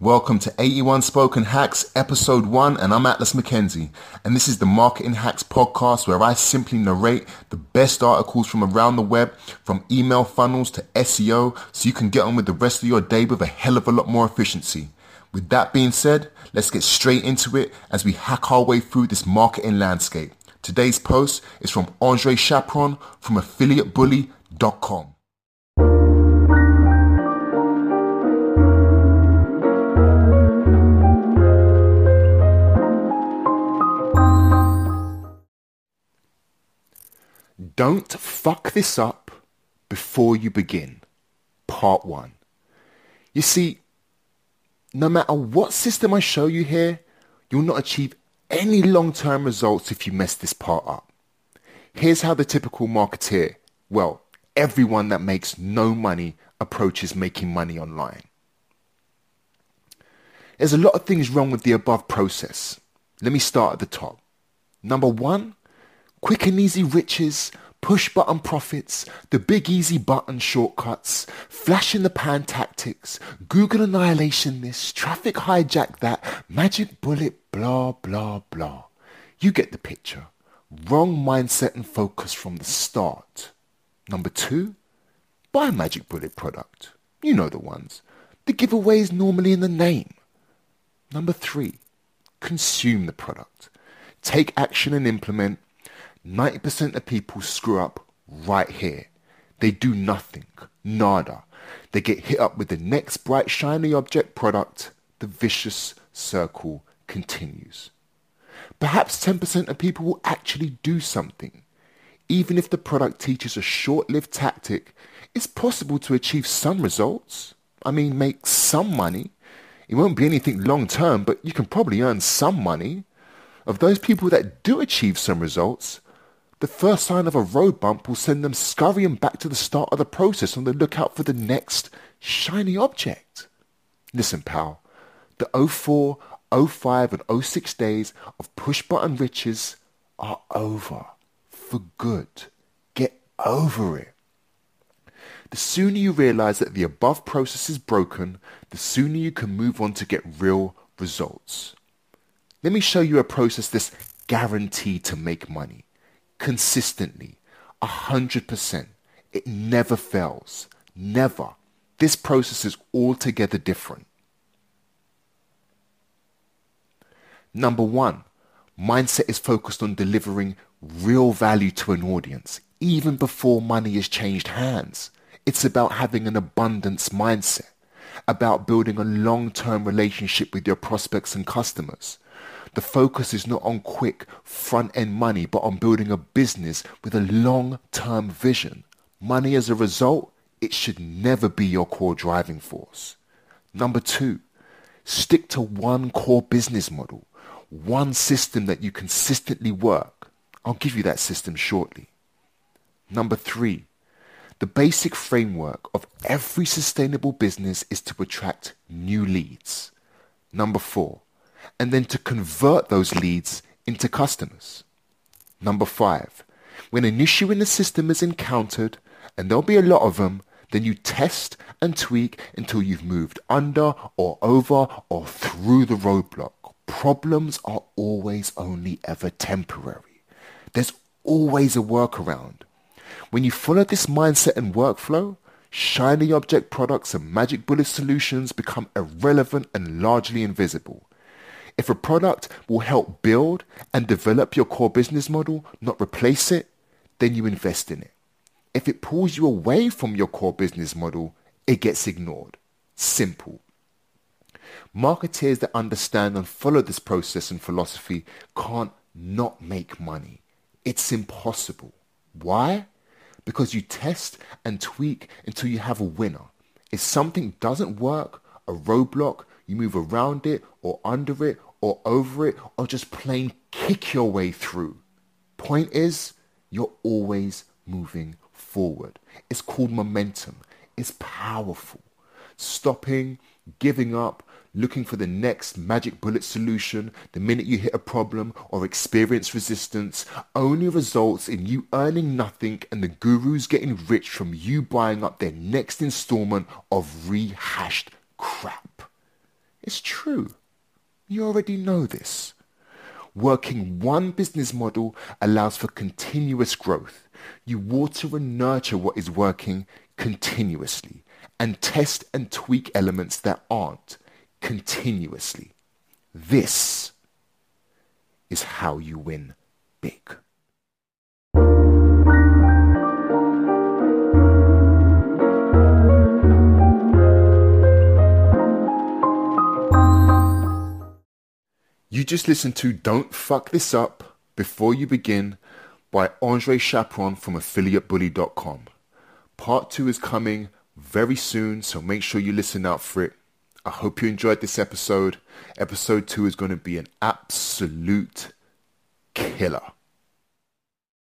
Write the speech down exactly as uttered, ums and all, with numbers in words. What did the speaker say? Welcome to eighty-one Spoken Hacks, Episode one, and I'm Atlas McKenzie, and this is the Marketing Hacks Podcast, where I simply narrate the best articles from around the web, from email funnels to S E O, so you can get on with the rest of your day with a hell of a lot more efficiency. With that being said, let's get straight into it as we hack our way through this marketing landscape. Today's post is from Andre Chaperon from affiliate bully dot com. Don't fuck this up before you begin. Part one. You see, no matter what system I show you here, you'll not achieve any long-term results if you mess this part up. Here's how the typical marketeer, well, everyone that makes no money, approaches making money online. There's a lot of things wrong with the above process. Let me start at the top. Number one, quick and easy riches, push button profits, the big easy button shortcuts, flash in the pan tactics, Google annihilation this, traffic hijack that, magic bullet, blah, blah, blah. You get the picture. Wrong mindset and focus from the start. Number two, buy a magic bullet product. You know the ones. The giveaway is normally in the name. Number three, consume the product. Take action and implement. ninety percent of people screw up right here. They do nothing, nada. They get hit up with the next bright, shiny object product. The vicious circle continues. Perhaps ten percent of people will actually do something. Even if the product teaches a short-lived tactic, it's possible to achieve some results. I mean, make some money. It won't be anything long-term, but you can probably earn some money. Of those people that do achieve some results, the first sign of a road bump will send them scurrying back to the start of the process on the lookout for the next shiny object. Listen, pal, the oh four, oh five and oh six days of push-button riches are over for good. Get over it. The sooner you realize that the above process is broken, the sooner you can move on to get real results. Let me show you a process that's guaranteed to make money. Consistently, one hundred percent. It never fails. Never. This process is altogether different. Number one, mindset is focused on delivering real value to an audience, even before money has changed hands. It's about having an abundance mindset, about building a long-term relationship with your prospects and customers. The focus is not on quick front-end money, but on building a business with a long-term vision. Money as a result, it should never be your core driving force. Number two, stick to one core business model, one system that you consistently work. I'll give you that system shortly. Number three, the basic framework of every sustainable business is to attract new leads. Number four, and then to convert those leads into customers. Number five, when an issue in the system is encountered, and there'll be a lot of them, then you test and tweak until you've moved under or over or through the roadblock. Problems are always only ever temporary. There's always a workaround. When you follow this mindset and workflow, shiny object products and magic bullet solutions become irrelevant and largely invisible. If a product will help build and develop your core business model, not replace it, then you invest in it. If it pulls you away from your core business model, it gets ignored. Simple. Marketeers that understand and follow this process and philosophy can't not make money. It's impossible. Why? Because you test and tweak until you have a winner. If something doesn't work, a roadblock, you move around it or under it or over it, or just plain kick your way through. Point is, you're always moving forward. It's called momentum. It's powerful. Stopping, giving up, looking for the next magic bullet solution the minute you hit a problem or experience resistance only results in you earning nothing and the gurus getting rich from you buying up their next installment of rehashed crap. It's true. You already know this. Working one business model allows for continuous growth. You water and nurture what is working continuously and test and tweak elements that aren't continuously. This is how you win big. You just listened to Don't Fuck This Up Before You Begin by Andre Chaperon from affiliate bully dot com. Part two is coming very soon, so make sure you listen out for it. I hope you enjoyed this episode. Episode two is going to be an absolute killer.